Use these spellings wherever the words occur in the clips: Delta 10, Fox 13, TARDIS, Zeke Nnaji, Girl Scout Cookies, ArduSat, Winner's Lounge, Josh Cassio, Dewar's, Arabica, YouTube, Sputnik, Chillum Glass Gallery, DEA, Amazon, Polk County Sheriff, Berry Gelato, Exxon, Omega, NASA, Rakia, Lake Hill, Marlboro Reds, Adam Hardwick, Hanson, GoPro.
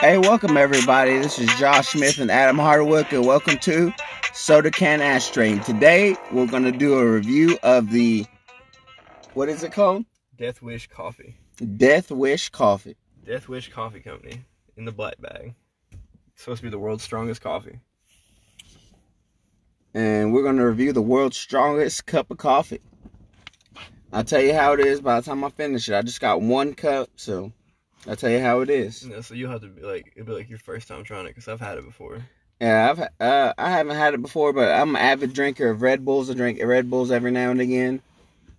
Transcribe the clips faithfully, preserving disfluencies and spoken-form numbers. Hey, welcome everybody. This is Josh Smith and Adam Hardwick, and welcome to Soda Can Ashtrain. Today, we're going to do a review of the, what is it called? Death Wish Coffee. Death Wish Coffee. Death Wish Coffee Company in the black bag. It's supposed to be the world's strongest coffee. And we're going to review the world's strongest cup of coffee. I'll tell you how it is by the time I finish it. I just got one cup, so I'll tell you how it is. No, so you'll have to be like, it'll be like your first time trying it, because I've had it before. Yeah, I've uh, I haven't had it before, but I'm an avid drinker of Red Bulls. I drink Red Bulls every now and again,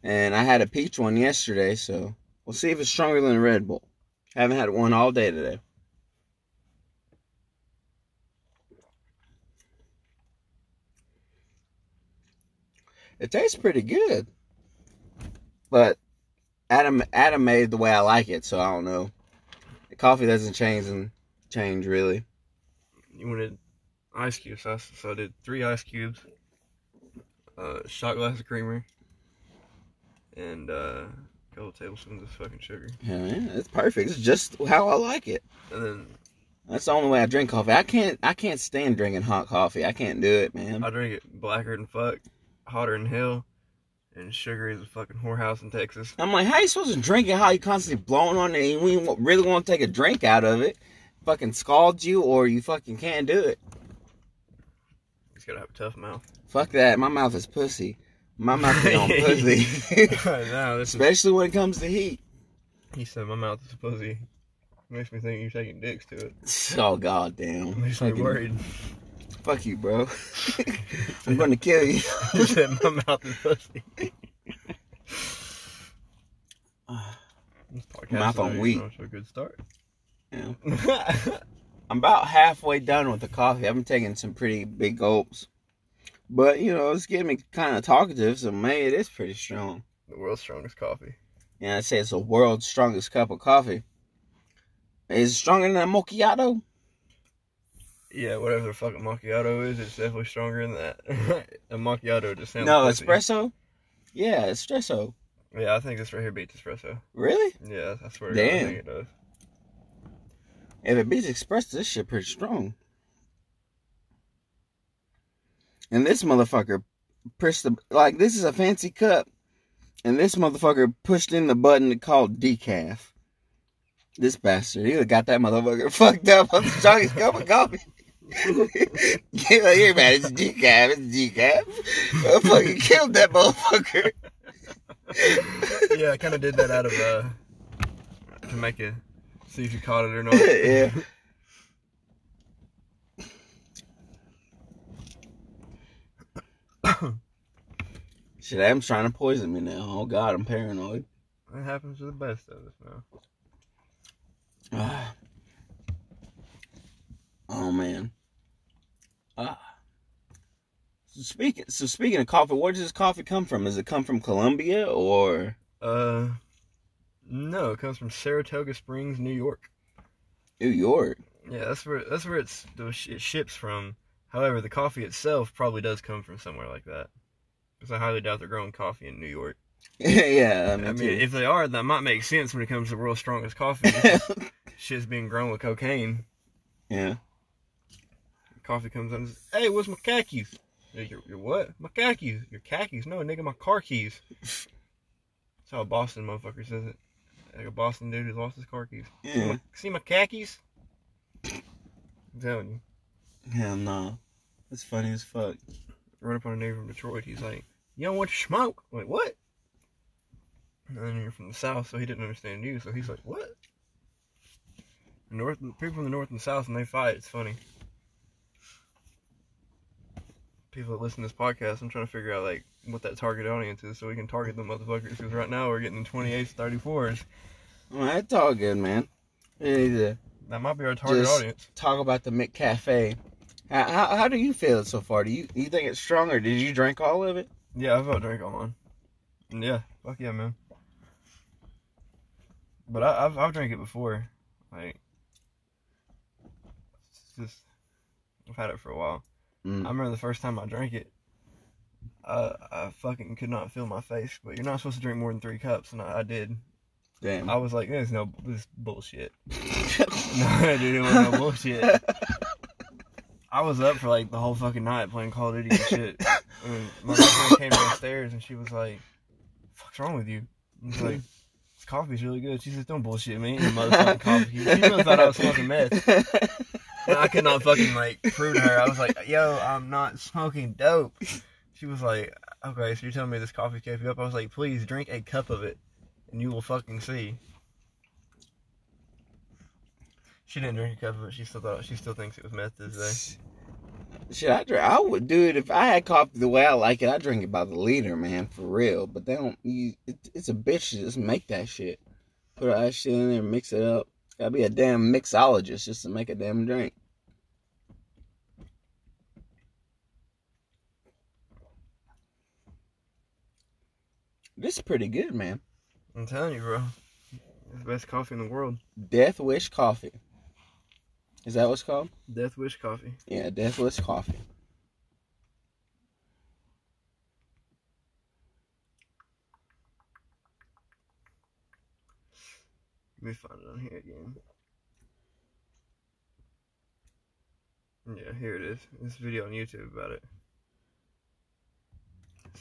and I had a peach one yesterday, so we'll see if it's stronger than a Red Bull. I haven't had one all day today. It tastes pretty good, but Adam Adam made it the way I like it, so I don't know. Coffee doesn't change and change really. You wanted ice cubes, so I, so I did three ice cubes, uh, shot glass of creamer, and uh, a couple tablespoons of fucking sugar. Yeah, man, it's perfect. It's just how I like it. And then that's the only way I drink coffee. I can't I can't stand drinking hot coffee. I can't do it, man. I drink it blacker than fuck, hotter than hell. And sugar is a fucking whorehouse in Texas. I'm like, how are you supposed to drink it? How are you constantly blowing on it? And you really want to take a drink out of it? Fucking scald you, or you fucking can't do it. You just gotta have a tough mouth. Fuck that. My mouth is pussy. My mouth is on pussy. I know, this especially is... when it comes to heat. He said, "My mouth is pussy." Makes me think you're taking dicks to it. Oh goddamn! Makes me worried. Fuck you, bro. I'm gonna kill you. You said my mouth is pussy. Mouth on wheat. A good start. Yeah. I'm about halfway done with the coffee. I've been taking some pretty big gulps, but you know it's getting me kind of talkative. So man, it is pretty strong. The world's strongest coffee. Yeah, I'd say it's the world's strongest cup of coffee. Is it stronger than a macchiato? Yeah, whatever the fucking macchiato is, it's definitely stronger than that. A macchiato just sounds No, pussy. Espresso? Yeah, espresso. Yeah, I think this right here beats espresso. Really? Yeah, I swear to God, I think it does. If it beats espresso, this shit pretty strong. And this motherfucker pushed the... Like, this is a fancy cup. And this motherfucker pushed in the button called decaf. This bastard, he got that motherfucker fucked up on the strongest cup of coffee. You're like, hey man, it's decaf, it's decaf. I fucking killed that motherfucker. Yeah, I kind of did that out of, uh, to make it, see if you caught it or not. Yeah. Shit, Adam's trying to poison me now. Oh God, I'm paranoid. That happens to the best of us now. Ah. Oh man. Ah. So speaking so speaking of coffee, where does this coffee come from? Does it come from Colombia or uh no, it comes from Saratoga Springs, New York. New York. Yeah, that's where that's where it's it ships from. However, the coffee itself probably does come from somewhere like that. Because I highly doubt they're growing coffee in New York. Yeah, I mean, I mean if they are, that might make sense when it comes to the world's strongest coffee. Shit's being grown with cocaine. Yeah. Coffee comes in. Hey, where's my khakis? Your, your what? My khakis. Your khakis? No, nigga, my car keys. That's how a Boston motherfucker says it. Like a Boston dude who lost his car keys. Yeah. See, my, see my khakis? I'm telling you. Hell no. That's funny as fuck. Run up on a nigga from Detroit. He's like, "You don't want to smoke?" I'm like, "What?" And then you're from the South, so he didn't understand you. So he's like, "What?" North people from the north and the south, and they fight. It's funny. People that listen to this podcast, I'm trying to figure out like what that target audience is, so we can target the motherfuckers. Because right now we're getting the twenty-eights, thirty-fours. Well, that's all good, man. That might be our target Just audience. Talk about the McCafe. How, how how do you feel so far? Do you you think it's strong, or did you drink all of it? Yeah, I've about drank all mine. Yeah, fuck yeah, man. But I, I've I've drank it before, like. Just, I've had it for a while. Mm. I remember the first time I drank it, uh, I fucking could not feel my face. But you're not supposed to drink more than three cups, and I, I did. Damn. I was like, there's no, this bullshit. No, dude, it was no bullshit. I was up for like the whole fucking night playing Call of Duty and shit. And my girlfriend came downstairs and she was like, "The fuck's wrong with you?" I was like, "This coffee's really good." She says, "Don't bullshit me, eating motherfucking coffee." She really thought I was smoking meth. And I could not fucking like prove to her. I was like, "Yo, I'm not smoking dope." She was like, "Okay, so you're telling me this coffee kept you up?" I was like, "Please drink a cup of it, and you will fucking see." She didn't drink a cup of it. She still thought she still thinks it was meth this day. Should I drink? I would do it if I had coffee the way I like it. I drink it by the liter, man, for real. But they don't. You, it, it's a bitch to just make that shit. Put that shit in there, mix it up. Gotta be a damn mixologist just to make a damn drink. This is pretty good, man. I'm telling you, bro. It's the best coffee in the world. Death Wish Coffee. Is that what it's called? Death Wish Coffee. Yeah, Death Wish Coffee. Let me find it on here again. Yeah, here it is. This video on YouTube about it.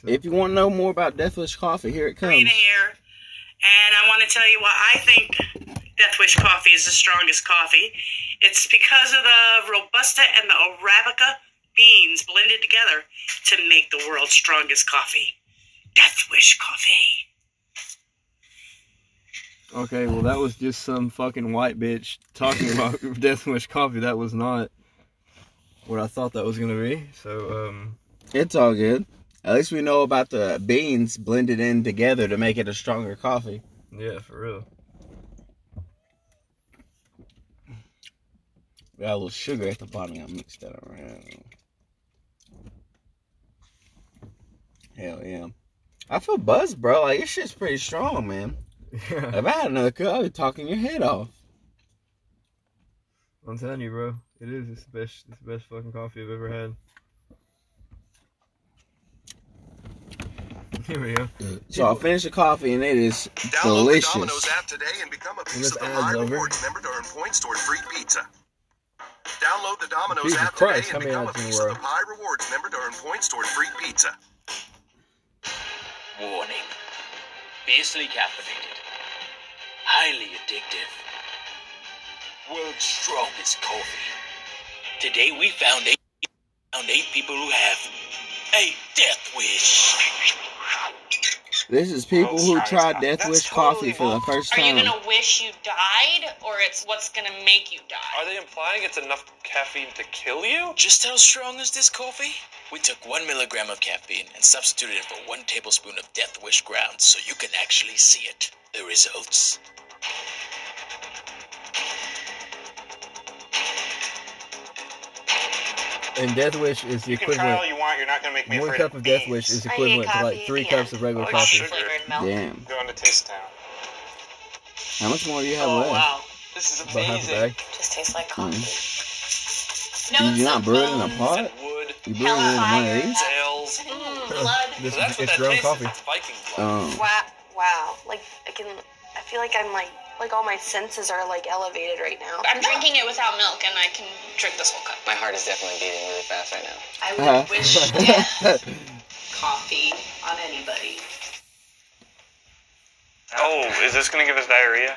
So, if you want to know more about Death Wish Coffee, here it comes. Green hair, and I want to tell you why I think Death Wish Coffee is the strongest coffee. It's because of the Robusta and the Arabica beans blended together to make the world's strongest coffee. Death Wish Coffee. Okay, well that was just some fucking white bitch talking about Death Wish Coffee. That was not what I thought that was going to be. So, um... it's all good. At least we know about the beans blended in together to make it a stronger coffee. Yeah, for real. Got a little sugar at the bottom. I mixed that around. Hell yeah. I feel buzzed, bro. Like, this shit's pretty strong, man. Yeah. If I had another cup, I'd be talking your head off. I'm telling you, bro. It is. It's the best, it's the best fucking coffee I've ever had. Here we go. So I finished the coffee and it is download delicious. Download the Domino's app today and become a piece of the live reward member to earn points toward free pizza. Download the Domino's Jesus app Christ, today and become a piece of the pie rewards member to earn points toward free pizza. Warning. Fiercely caffeinated. Highly addictive. World's strongest coffee. Today we found eight, found eight people who have a death wish. This is people who tried Death Wish Coffee for the first time. Are you gonna wish you died, or it's what's gonna make you die? Are they implying it's enough caffeine to kill you? Just how strong is this coffee? We took one milligram of caffeine and substituted it for one tablespoon of Death Wish grounds, so you can actually see it. The results. And Death Wish is the equivalent. You can try all you want, you're not going to make me afraid. One cup of Death Wish is equivalent to like three yeah. cups of regular oh, coffee. Damn. Going to Taste Town. How much more do you have oh, left? Oh wow, this is amazing. It just tastes like coffee. Mm. No, you're not brewing in a pot. You brew it in one of these. This is it's your own coffee. Um. Wow, wow. Like I can, I feel like I'm like. Like, all my senses are, like, elevated right now. I'm drinking it without milk, and I can drink this whole cup. My heart is definitely beating really fast right now. I would uh-huh. wish death coffee on anybody. Oh, is this going to give us diarrhea?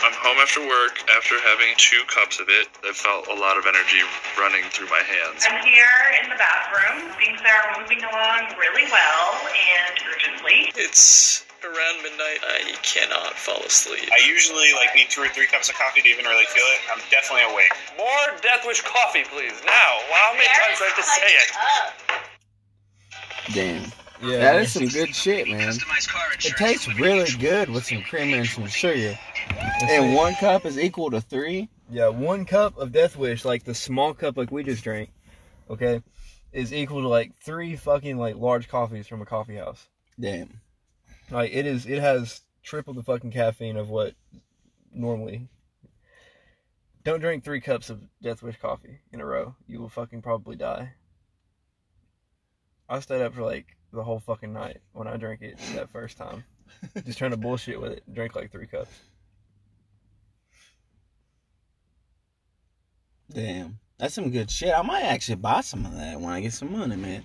I'm home after work after having two cups of it. I felt a lot of energy running through my hands. I'm here in the bathroom. Things are moving along really well and urgently. It's... around midnight, I cannot fall asleep. I usually like need two or three cups of coffee to even really feel it. I'm definitely awake. More Death Wish coffee, please. Now. Wow, how many times do I have to say it? Damn. Yeah, that is some good shit, man. It tastes really good with some cream and some sugar. And one cup is equal to three? Yeah, one cup of Death Wish, like the small cup like we just drank, okay, is equal to like three fucking like large coffees from a coffee house. Damn. Like, it is, it has triple the fucking caffeine of what normally. Don't drink three cups of Death Wish coffee in a row. You will fucking probably die. I stayed up for, like, the whole fucking night when I drank it that first time. Just trying to bullshit with it. Drank like three cups. Damn. That's some good shit. I might actually buy some of that when I get some money, man.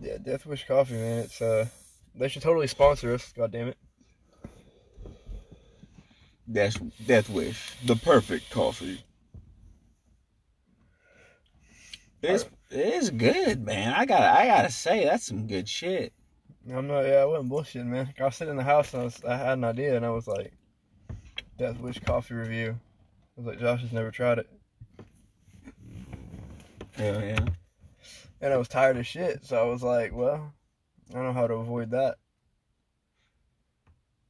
Yeah, Death Wish Coffee, man. It's uh, they should totally sponsor us. God damn it. That's Death Wish, the perfect coffee. It's it is good, man. I gotta I gotta say that's some good shit. I'm not. Yeah, I wasn't bullshitting, man. I was sitting in the house and I, was, I had an idea and I was like, Death Wish Coffee review. I was like, Josh has never tried it. Hell yeah. And I was tired of shit, so I was like, well, I don't know how to avoid that.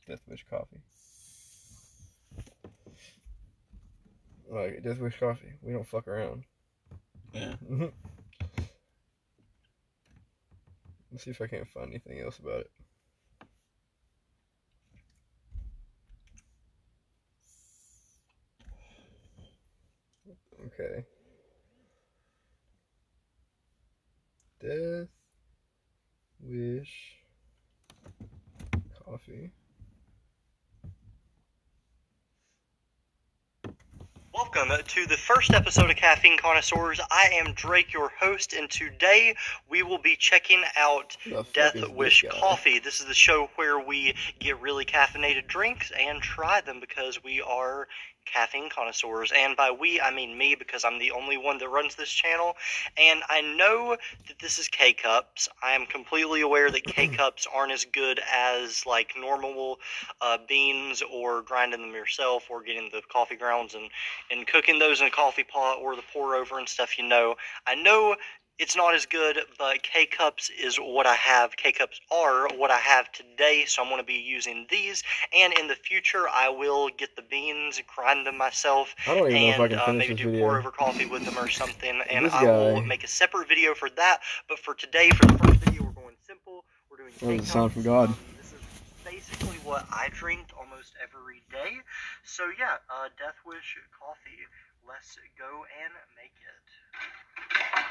Death Wish Coffee. Like, Death Wish Coffee. We don't fuck around. Yeah. Let's see if I can't find anything else about it. Okay. Death Wish Coffee. Welcome to the first episode of Caffeine Connoisseurs. I am Drake, your host, and today we will be checking out Death Wish Coffee. This is the show where we get really caffeinated drinks and try them because we are caffeine connoisseurs. And by we, I mean me, because I'm the only one that runs this channel. And I know that this is K-Cups. I am completely aware that K-Cups aren't as good as, like, normal uh, beans or grinding them yourself or getting the coffee grounds and, and cooking those in a coffee pot or the pour over and stuff, you know. I know it's not as good, but K-Cups is what I have. K-Cups are what I have today, so I'm going to be using these. And in the future, I will get the beans, grind them myself, I don't even and know if I can uh, maybe do video. pour over coffee with them or something. And this I guy. will make a separate video for that. But for today, for the first video, we're going simple. We're doing K-Cups. That doesn't sound from God. Um, this is basically what I drink almost every day. So yeah, uh, Death Wish Coffee. Let's go and make it.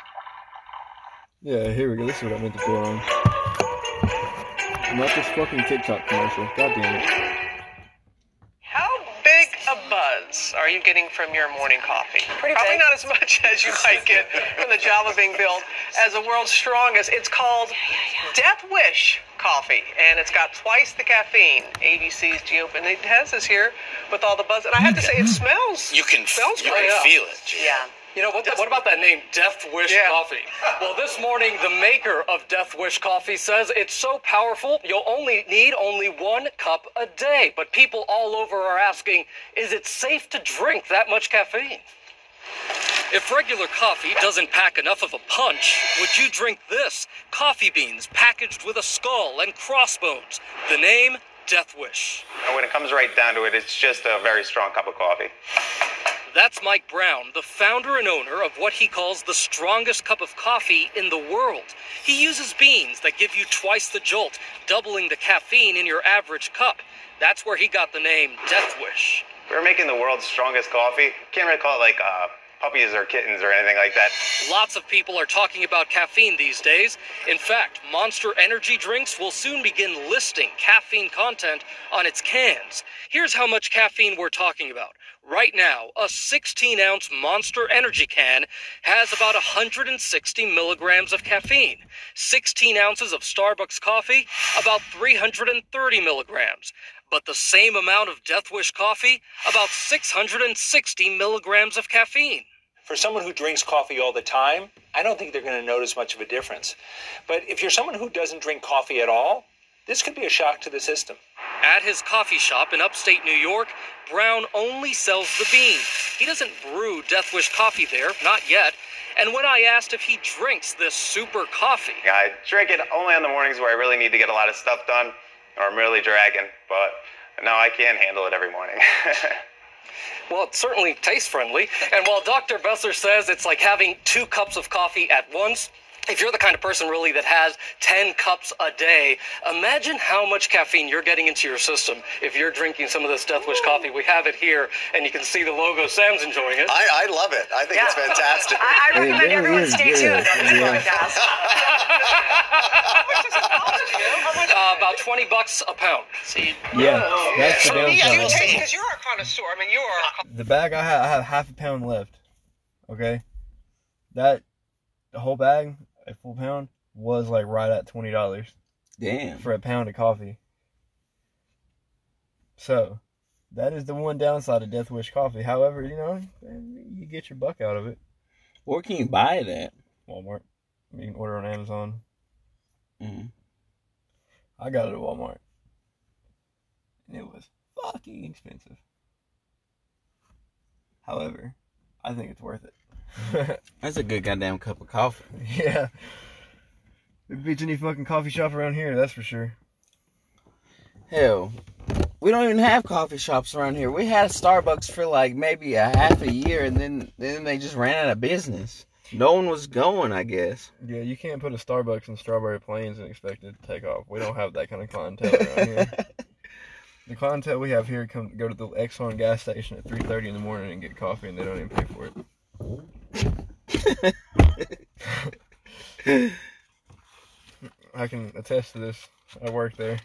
Yeah, here we go. This is what I meant to put on. Not this fucking TikTok commercial. God damn it. How big a buzz are you getting from your morning coffee? Pretty Probably big. Not as much as you might get from the Java being built as the world's strongest. It's called yeah, yeah, yeah. Death Wish Coffee, and it's got twice the caffeine. A B C's G O P, and it has this here with all the buzz. And I have to say, it smells. You can, smells you can feel it. Yeah. You know, what, the, what about that name, Death Wish yeah. Coffee? Well, this morning, the maker of Death Wish Coffee says it's so powerful, you'll only need only one cup a day. But people all over are asking, is it safe to drink that much caffeine? If regular coffee doesn't pack enough of a punch, would you drink this? Coffee beans packaged with a skull and crossbones. The name, Death Wish. And when it comes right down to it, it's just a very strong cup of coffee. That's Mike Brown, the founder and owner of what he calls the strongest cup of coffee in the world. He uses beans that give you twice the jolt, doubling the caffeine in your average cup. That's where he got the name Death Wish. We're making the world's strongest coffee. Can't really call it like uh, puppies or kittens or anything like that. Lots of people are talking about caffeine these days. In fact, Monster Energy drinks will soon begin listing caffeine content on its cans. Here's how much caffeine we're talking about. Right now, a sixteen ounce Monster Energy can has about one hundred sixty milligrams of caffeine, sixteen ounces of Starbucks coffee, about three hundred thirty milligrams. But the same amount of Death Wish coffee, about six hundred sixty milligrams of caffeine. For someone who drinks coffee all the time, I don't think they're going to notice much of a difference. But if you're someone who doesn't drink coffee at all, this could be a shock to the system. At his coffee shop in upstate New York, Brown only sells the beans. He doesn't brew Death Wish coffee there, not yet. And when I asked if he drinks this super coffee... Yeah, I drink it only on the mornings where I really need to get a lot of stuff done, or I'm really dragging, but no, I can't handle it every morning. Well, it's certainly taste-friendly. And while Doctor Besser says it's like having two cups of coffee at once, If you're the kind of person really that has ten cups a day, imagine how much caffeine you're getting into your system if you're drinking some of this Death Wish coffee. We have it here, and you can see the logo. Sam's enjoying it. I, I love it. I think yeah. it's fantastic. I, I recommend yeah, everyone yeah, stay yeah, tuned on this yeah. podcast. How much does it cost you? Uh, about twenty bucks a pound. See? Yeah, oh, that's yeah. the downside. So because you're a connoisseur. I mean, you are. The bag, I have, I have half a pound left, okay? That the whole bag... a full pound was like right at twenty dollars. Damn. For a pound of coffee. So, that is the one downside of Death Wish coffee. However, you know, you get your buck out of it. Where can you buy it at? Walmart. You can order on Amazon. Mm-hmm. I got it at Walmart. And it was fucking expensive. However, I think it's worth it. That's a good goddamn cup of coffee. Yeah. It beats any fucking coffee shop around here, that's for sure. Hell, we don't even have coffee shops around here. We had a Starbucks for like maybe a half a year, and then, then they just ran out of business. No one was going, I guess. Yeah, you can't put a Starbucks in Strawberry Plains and expect it to take off. We don't have that kind of clientele around here. The clientele we have here come go to the Exxon gas station at three thirty in the morning and get coffee, and they don't even pay for it. I can attest to this. I work there.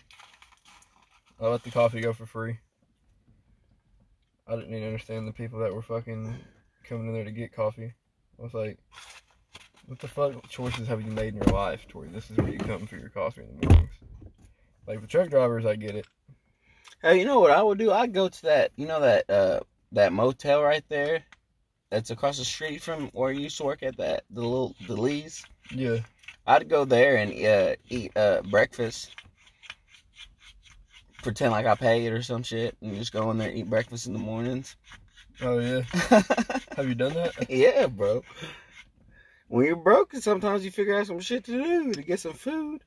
I let the coffee go for free. I didn't even understand the people that were fucking coming in there to get coffee. I was like, what the fuck choices have you made in your life to where this is where you come for your coffee in the mornings? Like, the truck drivers, I get it. Hey, you know what I would do? I'd go to that, you know, that uh, that motel right there. That's across the street from where you used to work at that, the little, the Lee's. Yeah. I'd go there and uh, eat uh, breakfast. Pretend like I paid or some shit and just go in there and eat breakfast in the mornings. Oh, yeah. Have you done that? Yeah, bro. When you're broke, sometimes you figure out some shit to do to get some food.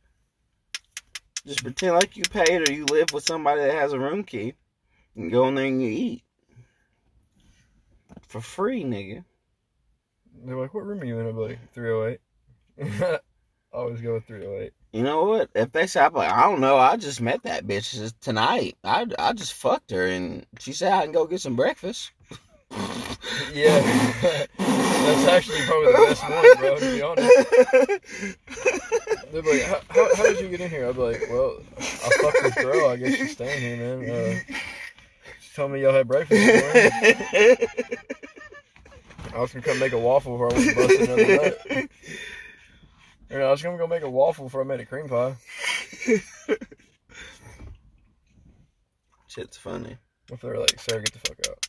Just pretend like you paid or you live with somebody that has a room key. And go in there and you eat. For free, nigga. They're like, what room are you in? I'm like, three oh eight. Always go with three oh eight. You know what? If they say, I'm like, I don't know, I just met that bitch tonight. I, I just fucked her, and she said I can go get some breakfast. Yeah. That's actually probably the best one, bro, to be honest. They're like, how, how, how did you get in here? I'm like, well, I fucked this girl. I guess she's staying here, man. Uh, she told me y'all had breakfast this morning. I was gonna come make a waffle before I went to bust another nut. You know, I was gonna go make a waffle before I made a cream pie. Shit's funny. If they're like, sir, get the fuck out.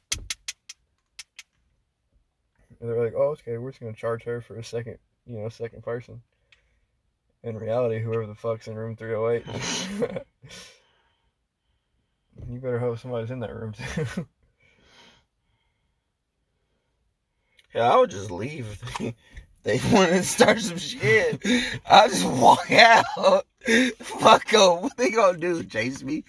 And they're like, oh, okay, we're just gonna charge her for a second, you know, second person. In reality, whoever the fuck's in room three oh eight. You better hope somebody's in that room, too. Yeah, I would just leave if they, they wanted to start some shit. I'll just walk out. Fuck them. What they gonna do? Chase me?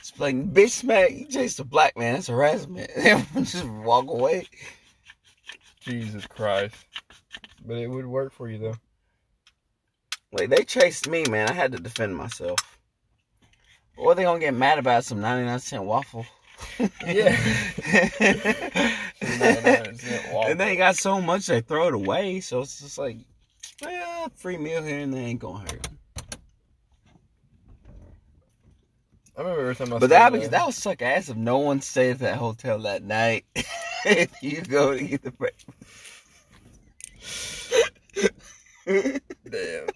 It's like, bitch smack, you chased a black man. That's harassment. Just walk away. Jesus Christ. But it would work for you, though. Like, they chased me, man. I had to defend myself. Or they gonna get mad about some ninety-nine cent waffle. Yeah. And they got so much they throw it away, so it's just like, well, free meal here and there ain't gonna hurt. I remember every time I But that, that would suck ass if no one stayed at that hotel that night. If you go to get the breakfast. Damn.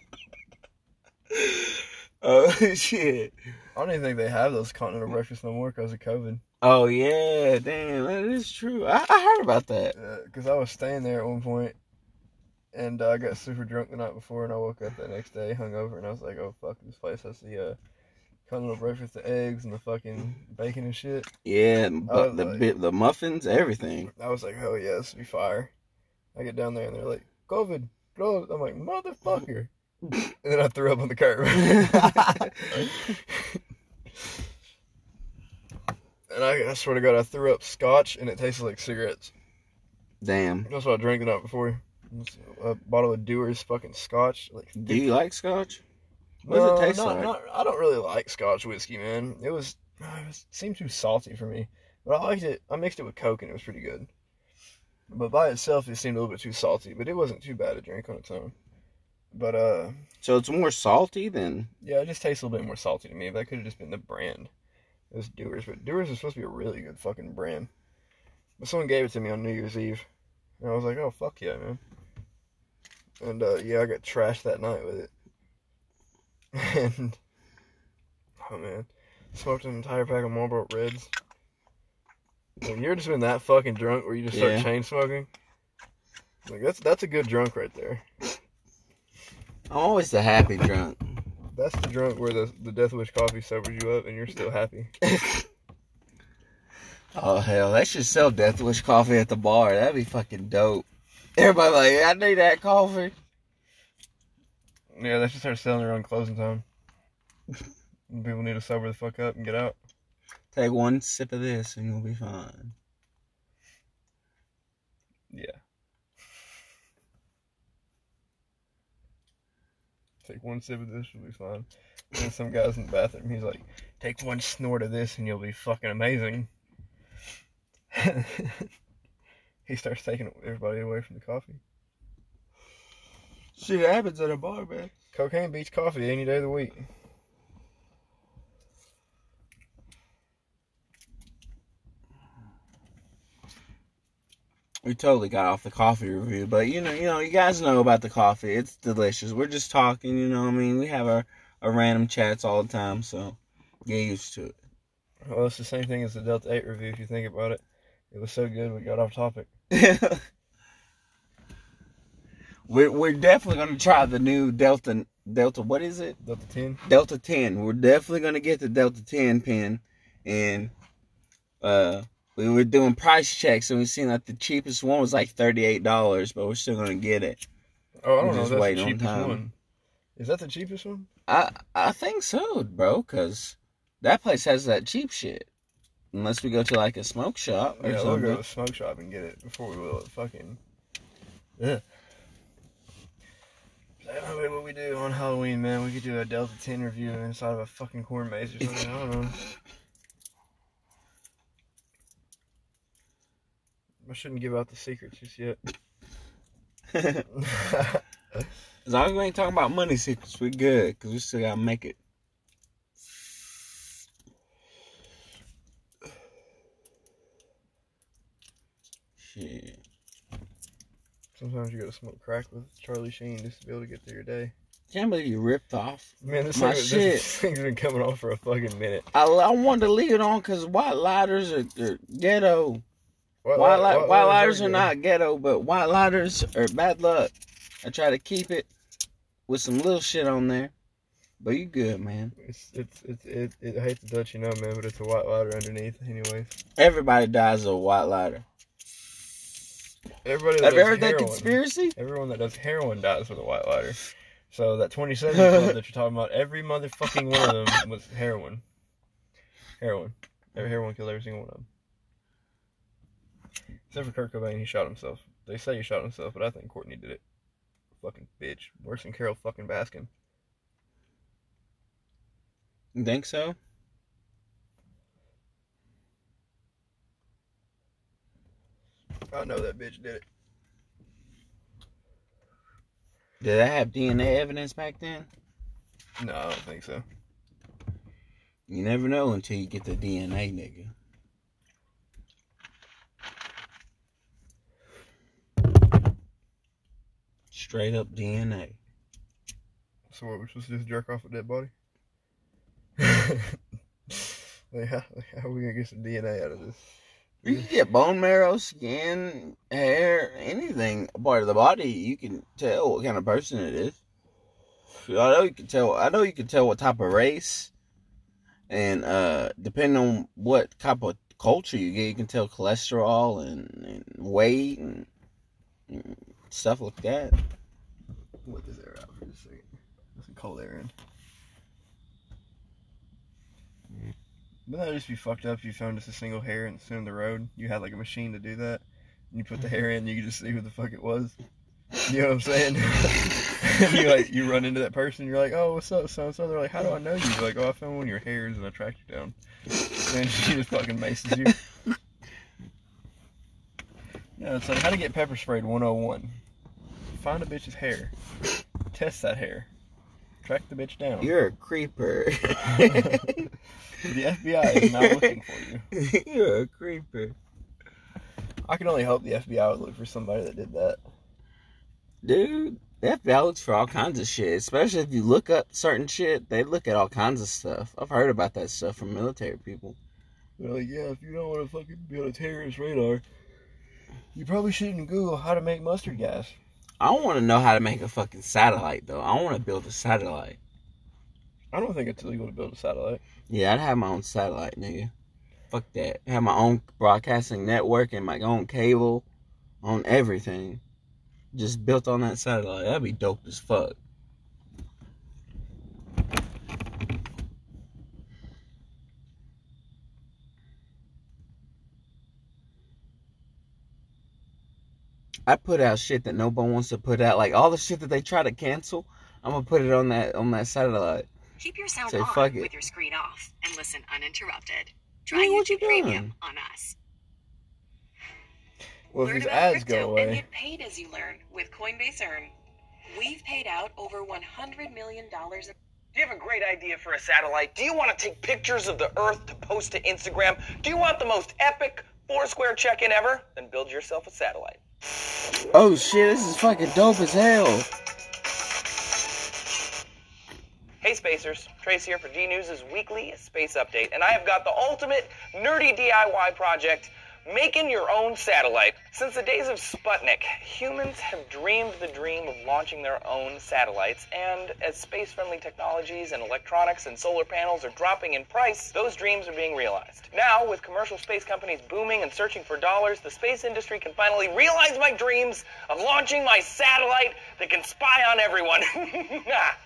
Oh, shit. I don't even think they have those continental breakfasts no more because of COVID. Oh, yeah. Damn, that is true. I, I heard about that. Because uh, I was staying there at one point, and uh, I got super drunk the night before, and I woke up the next day hungover, and I was like, oh, fuck, this place has the uh, continental breakfast, the eggs, and the fucking bacon and shit. Yeah, but the, like, the muffins, everything. I was like, hell yeah, this would be fire. I get down there, and they're like, COVID, close. I'm like, motherfucker. And then I threw up on the curb. And I, I swear to God, I threw up scotch and it tasted like cigarettes. Damn. That's what I drank the night before. a bottle of Dewar's fucking scotch. Like, do you like scotch? What no, does it taste not, like? Not, I don't really like scotch whiskey, man. It was, it was it seemed too salty for me. But I liked it. I mixed it with Coke, and it was pretty good. But by itself, it seemed a little bit too salty. But it wasn't too bad to drink on its own. But, uh... so it's more salty than... Yeah, it just tastes a little bit more salty to me. That could have just been the brand. It was Dewar's. But Dewar's is supposed to be a really good fucking brand. But someone gave it to me on New Year's Eve. And I was like, oh, fuck yeah, man. And, uh, yeah, I got trashed that night with it. And... oh, man. Smoked an entire pack of Marlboro Reds. Have you ever just been that fucking drunk where you just start yeah. chain smoking? Like, that's that's a good drunk right there. I'm always the happy drunk. That's the drunk where the, the Death Wish coffee sobers you up and you're still happy. Oh, hell, they should sell Death Wish coffee at the bar. That'd be fucking dope. Everybody like, I need that coffee. Yeah, they should start selling around closing time. People need to sober the fuck up and get out. Take one sip of this and you'll be fine. Yeah. Take one sip of this, you'll be fine. And some guy's in the bathroom, he's like, take one snort of this and you'll be fucking amazing. He starts taking everybody away from the coffee. Shit happens at a bar, man. Cocaine beats coffee any day of the week. We totally got off the coffee review, but you know, you know, you guys know about the coffee. It's delicious. We're just talking, you know what I mean? We have our, our random chats all the time, so get used to it. Well, it's the same thing as the Delta eight review, if you think about it. It was so good, we got off topic. we're, we're definitely going to try the new Delta, Delta, what is it? Delta ten. Delta ten. We're definitely going to get the Delta ten pen, and, uh... we were doing price checks, and we seen that the cheapest one was like thirty-eight dollars, but we're still going to get it. Oh, I don't we're know. Just that's waiting the cheapest on time. One. Is that the cheapest one? I I think so, bro, because that place has that cheap shit. Unless we go to like a smoke shop or yeah, something. Yeah, we'll go to a smoke shop and get it before we will. Fucking... yeah. I don't know what we do on Halloween, man. We could do a Delta ten review inside of a fucking corn maze or something. I don't know. I shouldn't give out the secrets just yet. As long as we ain't talking about money secrets, we good, because we still got to make it. Shit. Sometimes you got to smoke crack with Charlie Sheen just to be able to get through your day. Can't believe you ripped off man, this my thing, shit. This thing's been coming off for a fucking minute. I, I wanted to leave it on because white lighters are, are ghetto. White, white, light, white, white lighters are, are not ghetto, but white lighters are bad luck. I try to keep it with some little shit on there, but you good, man. It's it's it's it. it I hate to let you know, man, but it's a white lighter underneath, anyways. Everybody dies of a white lighter. Everybody. That I've heard heroin, that conspiracy. Everyone that does heroin dies with a white lighter. So that twenty-seven club that you're talking about, every motherfucking one of them was heroin. Heroin. Every heroin killed every single one of them. Except for Kurt Cobain, he shot himself. They say he shot himself, but I think Courtney did it. Fucking bitch. Worse than Carol fucking Baskin. You think so? I know that bitch did it. Did I have D N A evidence back then? No, I don't think so. You never know until you get the D N A, nigga. Straight up D N A. So what, we're supposed to just jerk off a dead body? like, how, like, how are we going to get some D N A out of this? You can get bone marrow, skin, hair, anything, part of the body. You can tell what kind of person it is. I know you can tell, I know you can tell what type of race. And uh, depending on what type of culture you get, you can tell cholesterol and, and weight and, and stuff like that. What is there out for this second? That's a cold air in. Wouldn't that just be fucked up if you found just a single hair and it's in the road? You had like a machine to do that. And you put the hair in, you could just see who the fuck it was. You know what I'm saying? You like you run into that person, you're like, oh, what's up, so and so? They're like, how do I know you? You're like, oh, I found one of your hairs and I tracked you down. And she just fucking maces you. No, it's like how to get pepper sprayed one oh one. Find a bitch's hair. Test that hair. Track the bitch down. You're a creeper. The F B I is not looking for you. You're a creeper. I can only hope the F B I would look for somebody that did that. Dude, the F B I looks for all kinds of shit. Especially if you look up certain shit, they look at all kinds of stuff. I've heard about that stuff from military people. Well, yeah, if you don't want to fucking be on a terrorist radar, you probably shouldn't Google how to make mustard gas. I don't want to know how to make a fucking satellite, though. I want to build a satellite. I don't think it's illegal to build a satellite. Yeah, I'd have my own satellite, nigga. Fuck that. I'd have my own broadcasting network and my own cable, on everything. Just built on that satellite. That'd be dope as fuck. I put out shit that nobody wants to put out. Like, all the shit that they try to cancel, I'm going to put it on that on that satellite. Keep your sound Say, on fuck it. With your screen off and listen uninterrupted. Try Man, YouTube Premium on us. Well, learn if his ads go away. And get paid as you learn with Coinbase Earn. We've paid out over one hundred million dollars. Do you have a great idea for a satellite? Do you want to take pictures of the Earth to post to Instagram? Do you want the most epic Foursquare check-in ever? Then build yourself a satellite. Oh shit, this is fucking dope as hell. Hey Spacers, Trace here for D News' weekly space update, and I have got the ultimate nerdy D I Y project, making your own satellite. Since the days of Sputnik, humans have dreamed the dream of launching their own satellites, and as space-friendly technologies and electronics and solar panels are dropping in price, those dreams are being realized. Now, with commercial space companies booming and searching for dollars, the space industry can finally realize my dreams of launching my satellite that can spy on everyone.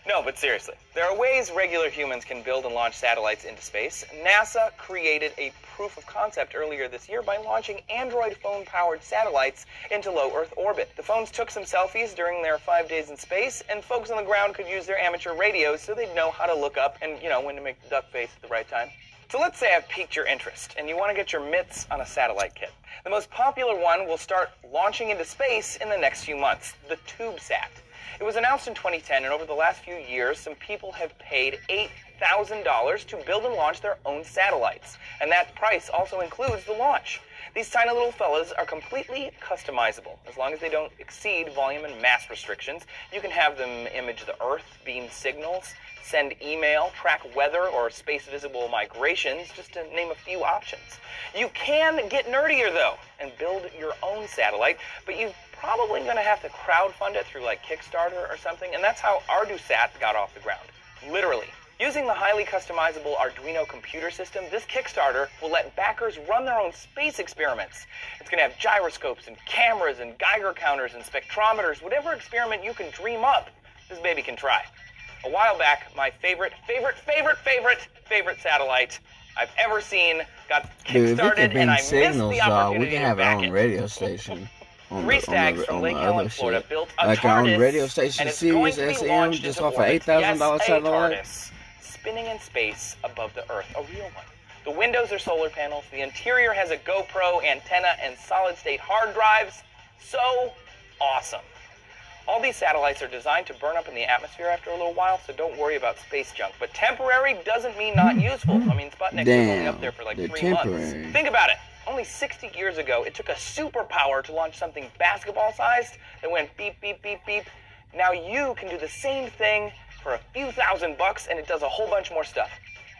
No, but seriously, there are ways regular humans can build and launch satellites into space. NASA created a proof of concept earlier this year by launching Android phone-powered satellites into low Earth orbit. The phones took some selfies during their five days in space, and folks on the ground could use their amateur radios so they'd know how to look up and, you know, when to make the duck face at the right time. So let's say I've piqued your interest, and you want to get your mitts on a satellite kit. The most popular one will start launching into space in the next few months, the TubeSat. It was announced in twenty ten, and over the last few years, some people have paid eight thousand dollars to build and launch their own satellites. And that price also includes the launch. These tiny little fellas are completely customizable. As long as they don't exceed volume and mass restrictions, you can have them image the Earth, beam signals, send email, track weather, or space-visible migrations, just to name a few options. You can get nerdier, though, and build your own satellite, but you've probably going to have to crowdfund it through, like, Kickstarter or something, and that's how ArduSat got off the ground. Literally. Using the highly customizable Arduino computer system, this Kickstarter will let backers run their own space experiments. It's going to have gyroscopes and cameras and Geiger counters and spectrometers, whatever experiment you can dream up, this baby can try. A while back, my favorite, favorite, favorite, favorite, favorite satellite I've ever seen got kickstarted, and I missed the opportunity. We can have our own radio station. Three stags from Lake Hill in Florida built a TARDIS, and it's going to be launched into orbit. Yes, a TARDIS. Spinning in space above the Earth, a real one. The windows are solar panels, the interior has a GoPro, antenna, and solid-state hard drives. So awesome. All these satellites are designed to burn up in the atmosphere after a little while, so don't worry about space junk. But temporary doesn't mean not useful. I mean, Sputnik was only up there for like three temporary. months. Think about it. Only sixty years ago, it took a superpower to launch something basketball-sized that went beep, beep, beep, beep. Now you can do the same thing for a few thousand bucks, and it does a whole bunch more stuff.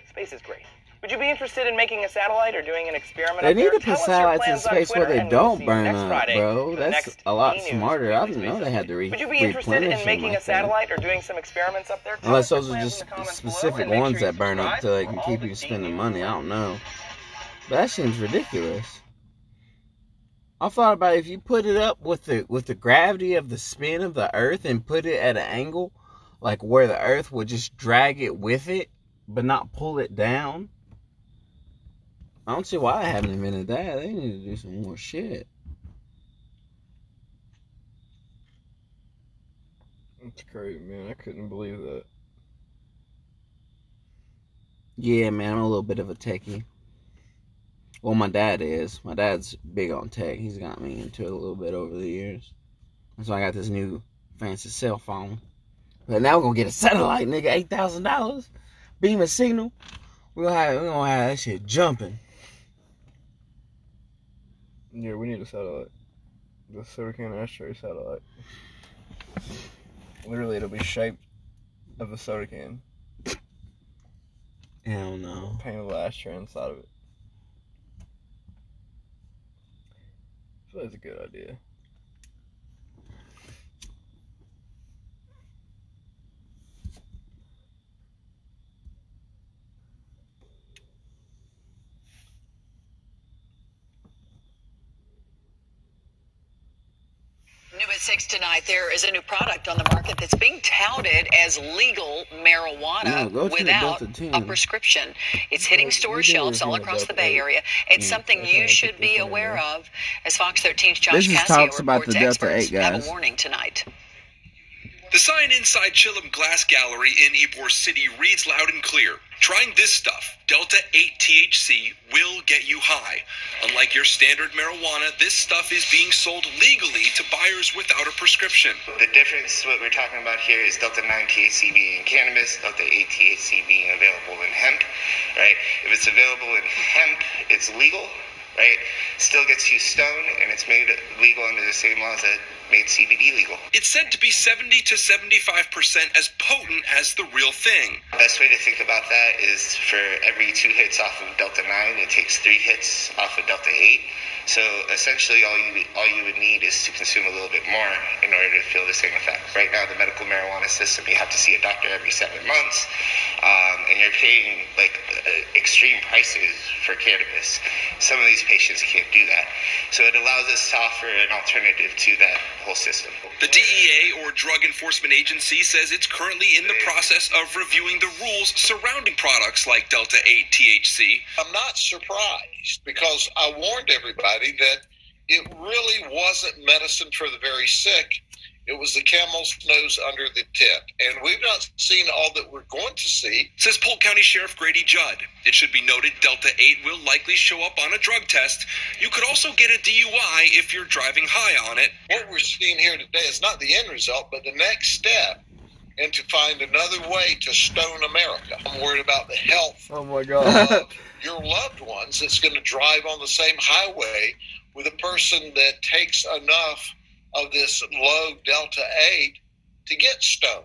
Space is great. Would you be interested in making a satellite or doing an experiment? They need to put satellites in space where they don't burn up, bro. That's a lot smarter. I didn't know they had to replenish. Would you be interested in making a satellite or doing some experiments up there? Unless those are just specific ones that burn up so they can keep you spending money. I don't know. But that seems ridiculous. I thought about it. If you put it up with the with the gravity of the spin of the Earth and put it at an angle, like where the Earth would just drag it with it, but not pull it down. I don't see why I haven't invented that. They need to do some more shit. That's great, man. I couldn't believe that. Yeah, man, I'm a little bit of a techie. Well, my dad is. My dad's big on tech. He's got me into it a little bit over the years. That's why I got this new fancy cell phone. But now we're going to get a satellite, nigga. eight thousand dollars. Beam a signal. We're going to have that shit jumping. Yeah, we need a satellite. The Soda Can Ashtrain satellite. Literally, it'll be shaped of a soda can. Hell no. Paint a little ashtray inside of it. So that's a good idea. Six tonight, there is a new product on the market that's being touted as legal marijuana yeah, without a prescription. It's hitting store shelves all across the Bay Area. It's yeah, something you should be aware of. As Fox thirteen's Josh Cassio reports, about the experts have a warning tonight. The sign inside Chillum Glass Gallery in Ybor City reads loud and clear. Trying this stuff, Delta eight T H C, will get you high. Unlike your standard marijuana, this stuff is being sold legally to buyers without a prescription. The difference, what we're talking about here, is Delta nine T H C being in cannabis, Delta eight T H C being available in hemp, right? If it's available in hemp, it's legal, right? Still gets you stoned, and it's made legal under the same laws that made C B D legal. It's said to be seventy to seventy-five percent as potent as the real thing. Best way to think about that is for every two hits off of Delta nine, it takes three hits off of Delta eight. So essentially all you all you would need is to consume a little bit more in order to feel the same effect. Right now, the medical marijuana system, you have to see a doctor every seven months, um, and you're paying like uh, extreme prices for cannabis. Some of these patients can't do that. So it allows us to offer an alternative to that whole system. The D E A, or Drug Enforcement Agency, says it's currently in the process of reviewing the rules surrounding products like Delta eight T H C. I'm not surprised, because I warned everybody that it really wasn't medicine for the very sick. It was the camel's nose under the tent, and we've not seen all that we're going to see. Says Polk County Sheriff Grady Judd. It should be noted Delta eight will likely show up on a drug test. You could also get a D U I if you're driving high on it. What we're seeing here today is not the end result, but the next step, and to find another way to stone America. I'm worried about the health oh my God. of your loved ones that's going to drive on the same highway with a person that takes enough of this low Delta eight to get stoned.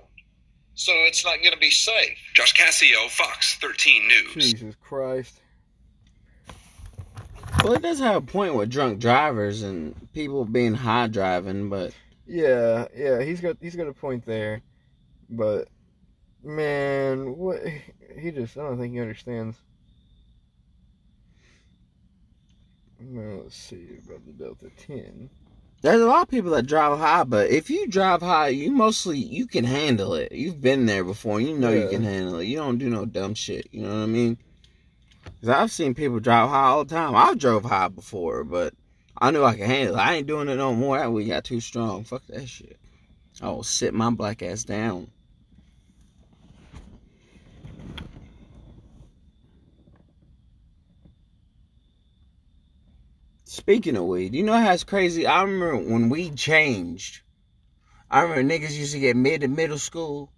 So it's not going to be safe. Josh Cassio, Fox thirteen News. Jesus Christ. Well, it does have a point with drunk drivers and people being high driving, but... Yeah, yeah, he's got he's got a point there. But, man, what... He just... I don't think he understands. Now, let's see about the Delta ten. There's a lot of people that drive high, but if you drive high, you mostly, you can handle it. You've been there before. You know yeah. you can handle it. You don't do no dumb shit. You know what I mean? Because I've seen people drive high all the time. I've drove high before, but I knew I could handle it. I ain't doing it no more. That week got too strong. Fuck that shit. I will sit my black ass down. Speaking of weed, you know how it's crazy? I remember when weed changed. I remember niggas used to get mid to middle school.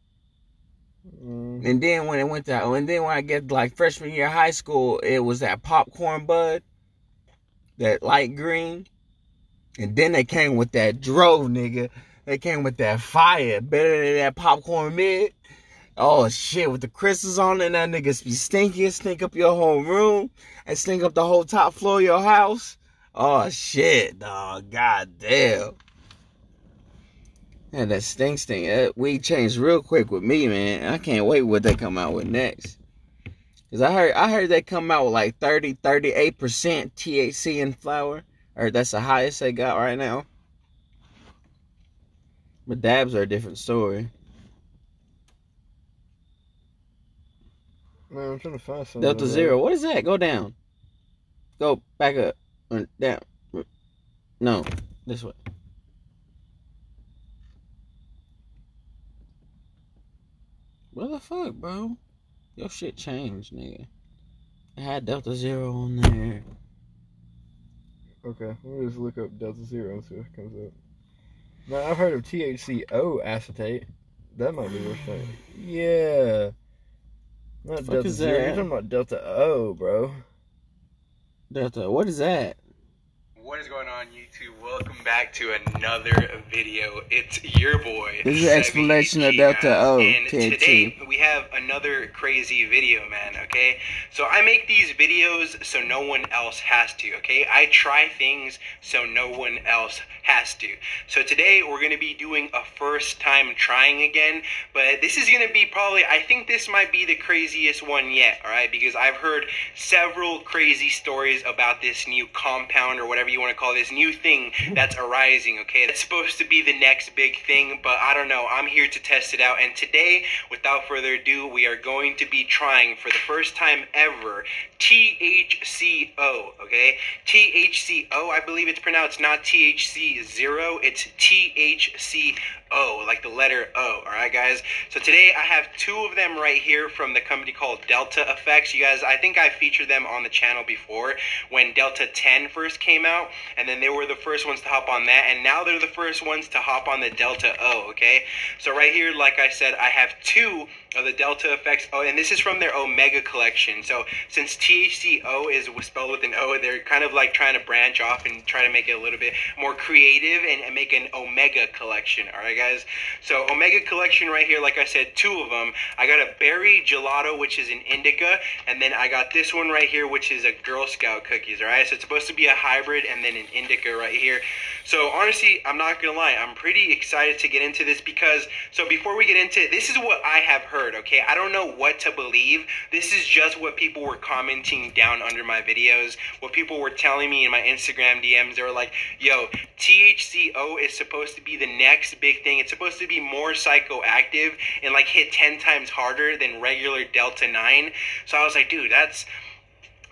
Mm. And then when it went to, and then when I get like freshman year of high school, it was that popcorn bud, that light green. And then they came with that drove, nigga. They came with that fire, better than that popcorn mid. Oh, shit, with the crystals on it, and that niggas be stinking, stink up your whole room, and stink up the whole top floor of your house. Oh, shit, dog. God damn. Yeah, that stink stink. That weed changed real quick with me, man. I can't wait what they come out with next. Because I heard I heard they come out with like thirty, thirty-eight percent T H C in flour. Or that's the highest they got right now. But dabs are a different story. Man, I'm trying to find something. Delta Zero. What is that? Go down. Go back up. Down. No, this way. What the fuck, bro? Your shit changed, nigga. It had Delta Zero on there. Okay, let me just look up Delta Zero and see what comes up. Now, I've heard of T H C O acetate. That might be worth it. Yeah. Not what Delta Zero. You're talking about Delta O, bro. Delta, what is that? What is going on, YouTube? Welcome back to another video. It's your boy. This is an explanation of Delta O. And today we have another crazy video, man, okay? So I make these videos so no one else has to, okay? I try things so no one else has to. So today we're going to be doing a first time trying again, but this is going to be probably, I think this might be the craziest one yet, all right? Because I've heard several crazy stories about this new compound or whatever you want to call this new thing that's arising, okay? That's supposed to be the next big thing, but I don't know. I'm here to test it out, and today, without further ado, we are going to be trying for the first time ever T H C O, okay? T H C O, I believe it's pronounced, not T H C zero, it's T H C O, like the letter O, alright guys? So today I have two of them right here from the company called Delta Effects. You guys, I think I featured them on the channel before when Delta ten first came out, and then they were the first ones to hop on that, and now they're the first ones to hop on the Delta O, okay? So right here, like I said, I have two of the Delta Effects. Oh, and this is from their Omega collection. So since T H C O is spelled with an O, they're kind of like trying to branch off and try to make it a little bit more creative and, and make an Omega collection, all right guys? So Omega collection right here, like I said, two of them. I got a Berry Gelato, which is an Indica, and then I got this one right here, which is a Girl Scout Cookies, all right? So it's supposed to be a hybrid and then an Indica right here. So honestly, I'm not gonna lie, I'm pretty excited to get into this because, so before we get into it, this is what I have heard. Okay, I don't know what to believe. This is just what people were commenting down under my videos, what people were telling me in my Instagram D Ms. They were like, yo, T H C O is supposed to be the next big thing. It's supposed to be more psychoactive and like hit ten times harder than regular Delta nine. So I was like, dude, that's...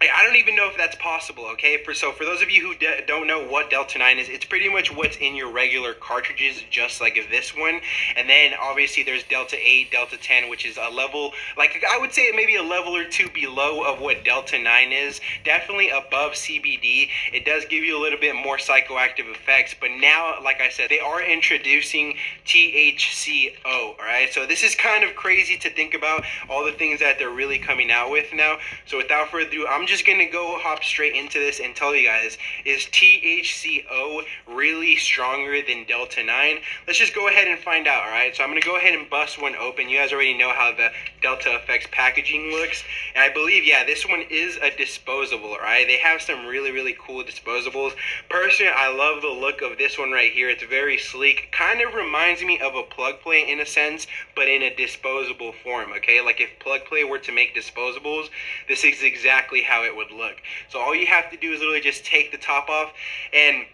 I don't even know if that's possible, okay? For, so for those of you who de don't know what Delta nine is, it's pretty much what's in your regular cartridges, just like this one. And then, obviously, there's Delta eight, Delta ten, which is a level, like, I would say maybe a level or two below of what Delta nine is. Definitely above C B D. It does give you a little bit more psychoactive effects. But now, like I said, they are introducing T H C O, all right? So this is kind of crazy to think about, all the things that they're really coming out with now. So without further ado, I'm just... just gonna go hop straight into this and tell you guys, is T H C O really stronger than Delta nine? Let's just go ahead and find out. All right, so I'm gonna go ahead and bust one open. You guys already know how the Delta Effects packaging looks, and I believe, yeah, this one is a disposable. All right, they have some really really cool disposables. Personally, I love the look of this one right here. It's very sleek, kind of reminds me of a Plug Play in a sense, but in a disposable form, okay? Like if Plug Play were to make disposables, this is exactly how it would look. So all you have to do is literally just take the top off, and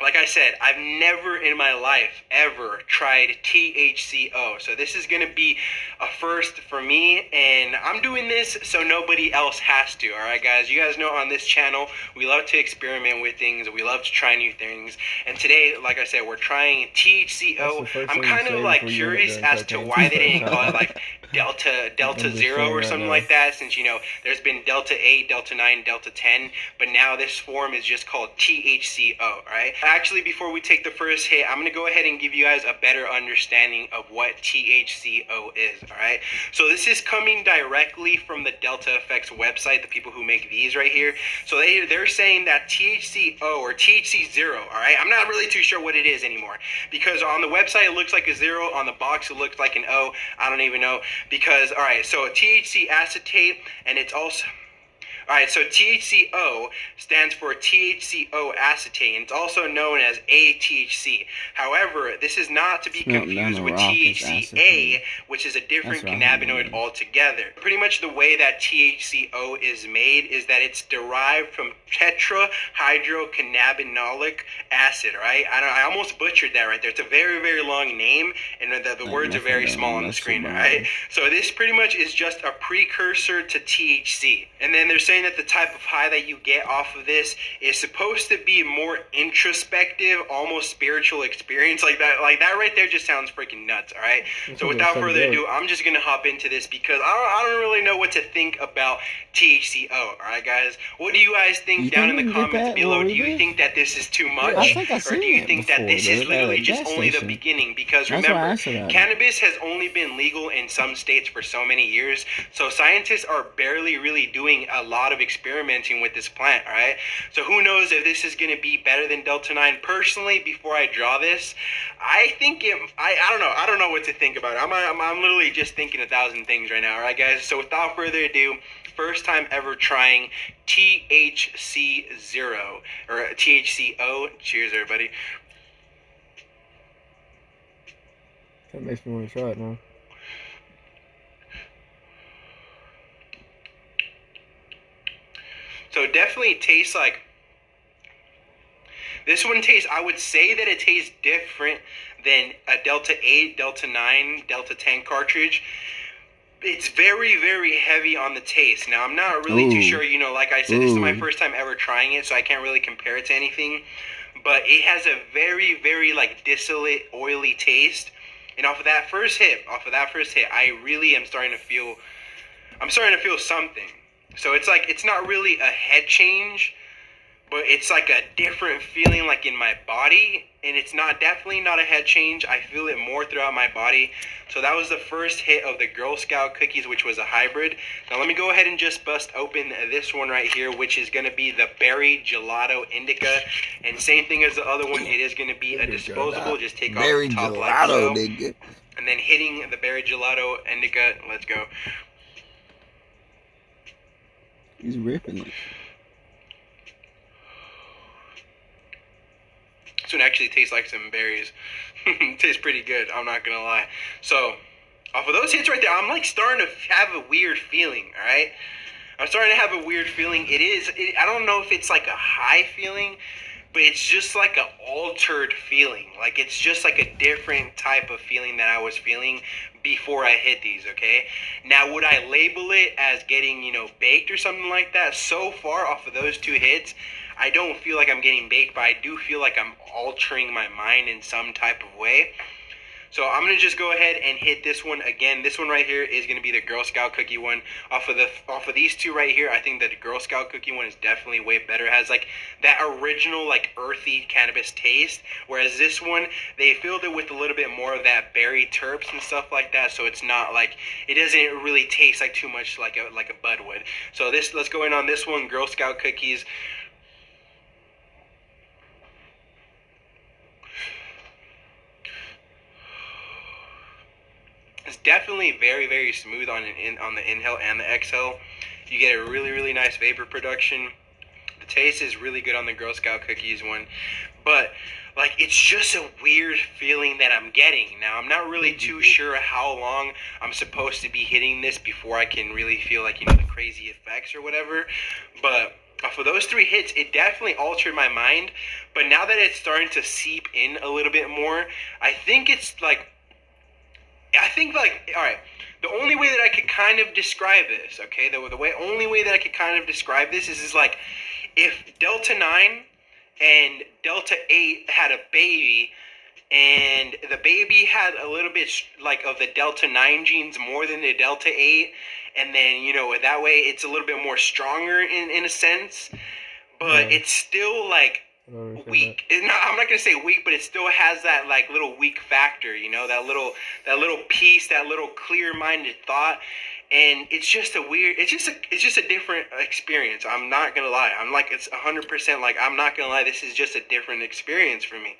like I said, I've never in my life ever tried T H C O, so this is going to be a first for me, and I'm doing this so nobody else has to, alright guys? You guys know on this channel, we love to experiment with things, we love to try new things, and today, like I said, we're trying T H C O. I'm kind of like curious as to why they didn't call it like Delta Delta Zero or something like that, since, you know, there's been Delta eight, Delta nine, Delta ten, but now this form is just called T H C O, alright? Actually, before we take the first hit, I'm going to go ahead and give you guys a better understanding of what T H C O is, all right? So this is coming directly from the Delta Effects website, the people who make these right here. So they, they're saying that T H C O or T H C zero, all right? I'm not really too sure what it is anymore because on the website it looks like a zero. On the box it looks like an O. I don't even know because, all right, so T H C acetate, and it's also... Alright, so T H C O stands for T H C O acetate, and it's also known as A T H C. However, this is not to be it's confused with T H C A, which is a different cannabinoid altogether. Pretty much the way that T H C O is made is that it's derived from tetrahydrocannabinolic acid, right? I, don't, I almost butchered that right there. It's a very, very long name, and the, the words are very small on the screen, right? So this pretty much is just a precursor to T H C. And then there's saying that the type of high that you get off of this is supposed to be more introspective, almost spiritual experience. Like that, like that right there just sounds freaking nuts, all right? So without further ado, I'm just going to hop into this because I don't, I don't really know what to think about T H C O, all right, guys? What do you guys think you down in the comments below? Do you think that this is too much? I think I or do you think before, that this is literally just only station. the beginning? Because remember, cannabis has only been legal in some states for so many years, so scientists are barely really doing a lot of experimenting with this plant, all right? So who knows if this is going to be better than Delta nine. Personally, before I draw this, I think it, I, I don't know. I don't know what to think about it. I'm, I'm, I'm literally just thinking a thousand things right now, all right, guys? So without further ado, first time ever trying T H C zero or T H C O. Cheers, everybody. That makes me want to try it now. So definitely tastes like, this one tastes, I would say that it tastes different than a Delta eight, Delta nine, Delta ten cartridge. It's very, very heavy on the taste. Now, I'm not really Ooh. too sure, you know, like I said, Ooh. this is my first time ever trying it, so I can't really compare it to anything. But it has a very, very, like, distillate, oily taste. And off of that first hit, off of that first hit, I really am starting to feel, I'm starting to feel something. So it's like, it's not really a head change, but it's like a different feeling, like, in my body. And it's not, definitely not a head change. I feel it more throughout my body. So that was the first hit of the Girl Scout Cookies, which was a hybrid. Now let me go ahead and just bust open this one right here, which is going to be the Berry Gelato Indica. And same thing as the other one, it is going to be a disposable. Just take off the top like so. And then hitting the Berry Gelato Indica. Let's go. He's ripping it. This one actually tastes like some berries. Tastes pretty good, I'm not gonna lie. So off of those hits right there, I'm like starting to have a weird feeling, all right? I'm starting to have a weird feeling. It is, it, I don't know if it's like a high feeling, but it's just like an altered feeling. Like it's just like a different type of feeling that I was feeling before I hit these, okay? Now, would I label it as getting, you know, baked or something like that? So far off of those two hits, I don't feel like I'm getting baked, but I do feel like I'm altering my mind in some type of way. So I'm going to just go ahead and hit this one again. This one right here is going to be the Girl Scout Cookie one. Off of the off of these two right here, I think that the Girl Scout Cookie one is definitely way better. It has like that original like earthy cannabis taste, whereas this one, they filled it with a little bit more of that berry terps and stuff like that. So it's not like, it doesn't really taste like too much like a like a bud would. So this, let's go in on this one, Girl Scout Cookies. It's definitely very, very smooth on an in, on the inhale and the exhale. You get a really, really nice vapor production. The taste is really good on the Girl Scout Cookies one. But, like, it's just a weird feeling that I'm getting. Now, I'm not really too sure how long I'm supposed to be hitting this before I can really feel, like, you know, the crazy effects or whatever. But for those three hits, it definitely altered my mind. But now that it's starting to seep in a little bit more, I think it's, like, I think, like, all right, the only way that I could kind of describe this, okay, the, the way, only way that I could kind of describe this is, is, like, if Delta nine and Delta eight had a baby, and the baby had a little bit, like, of the Delta nine genes more than the Delta eight, and then, you know, that way it's a little bit more stronger in, in a sense, but yeah. it's still, like, weak. It, no, I'm not gonna say weak, but it still has that like little weak factor, you know, that little that little piece, that little clear-minded thought, and it's just a weird. It's just a it's just a different experience. I'm not gonna lie. I'm like it's one hundred percent like I'm not gonna lie. This is just a different experience for me.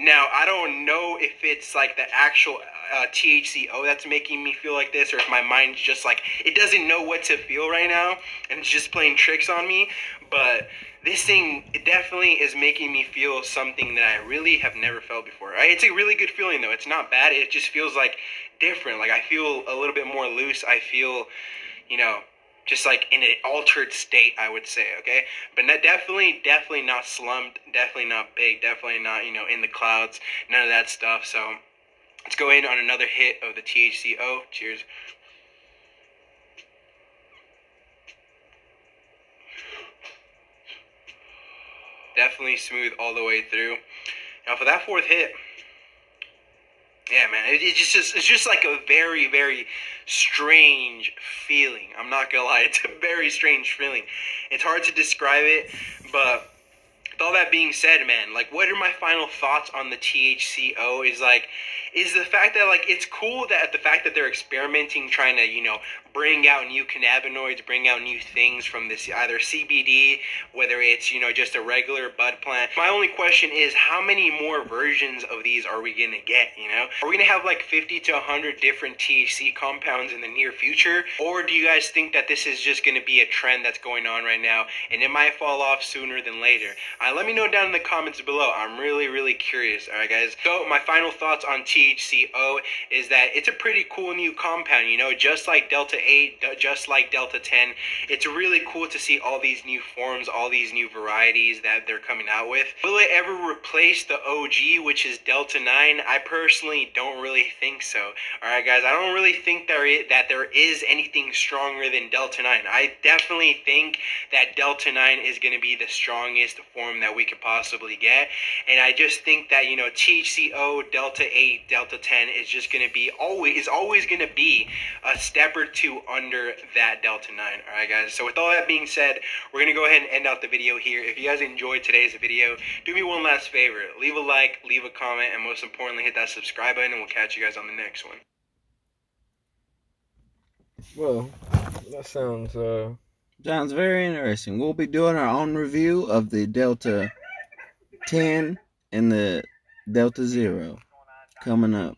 Now I don't know if it's like the actual uh, T H C O that's making me feel like this, or if my mind's just like it doesn't know what to feel right now and it's just playing tricks on me, but. This thing definitely is making me feel something that I really have never felt before. Right? It's a really good feeling, though. It's not bad. It just feels, like, different. Like, I feel a little bit more loose. I feel, you know, just, like, in an altered state, I would say, okay? But not, definitely, definitely not slumped. Definitely not big. Definitely not, you know, in the clouds. None of that stuff. So let's go in on another hit of the T H C O. Cheers. Definitely smooth all the way through. Now for that fourth hit, yeah, man, it, it's just it's just like a very, very strange feeling. I'm not gonna lie, it's a very strange feeling. It's hard to describe it, but with all that being said, man, like, what are my final thoughts on the T H C O is, like, is the fact that, like, it's cool that the fact that they're experimenting, trying to, you know, bring out new cannabinoids, bring out new things from this, either C B D, whether it's, you know, just a regular bud plant. My only question is, how many more versions of these are we going to get, you know? Are we going to have, like, fifty to one hundred different T H C compounds in the near future? Or do you guys think that this is just going to be a trend that's going on right now, and it might fall off sooner than later? Uh, let me know down in the comments below. I'm really, really curious, all right, guys? So, my final thoughts on T H C O is that it's a pretty cool new compound, you know, just like Delta eight, just like Delta ten. It's really cool to see all these new forms, all these new varieties that they're coming out with. Will it ever replace the O G, which is Delta nine? I personally don't really think so. All right, guys, I don't really think there is, that there is anything stronger than Delta nine. I definitely think that Delta nine is going to be the strongest form that we could possibly get, and I just think that, you know, T H C O, Delta eight, Delta ten is just going to be always is always going to be a step or two under that Delta nine. All right, guys, so with all that being said, we're going to go ahead and end out the video here. If you guys enjoyed today's video, do me one last favor, leave a like, leave a comment, and most importantly, hit that subscribe button, and we'll catch you guys on the next one. Well, that sounds uh sounds very interesting. We'll be doing our own review of the Delta ten and the Delta zero coming up.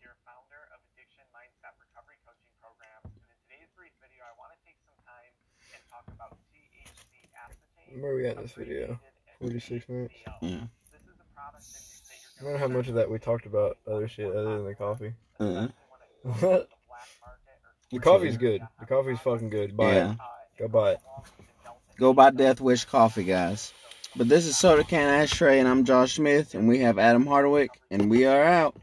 Where are we at in this video? forty-six minutes? Yeah. I don't know how much of that we talked about other shit other than the coffee. Uh-huh. What? The coffee's good. The coffee's fucking good. Buy yeah. it. Go buy it. Go buy Death Wish Coffee, guys. But this is Soda Can Ashtrain, and I'm Josh Smith, and we have Adam Hardwick, and we are out.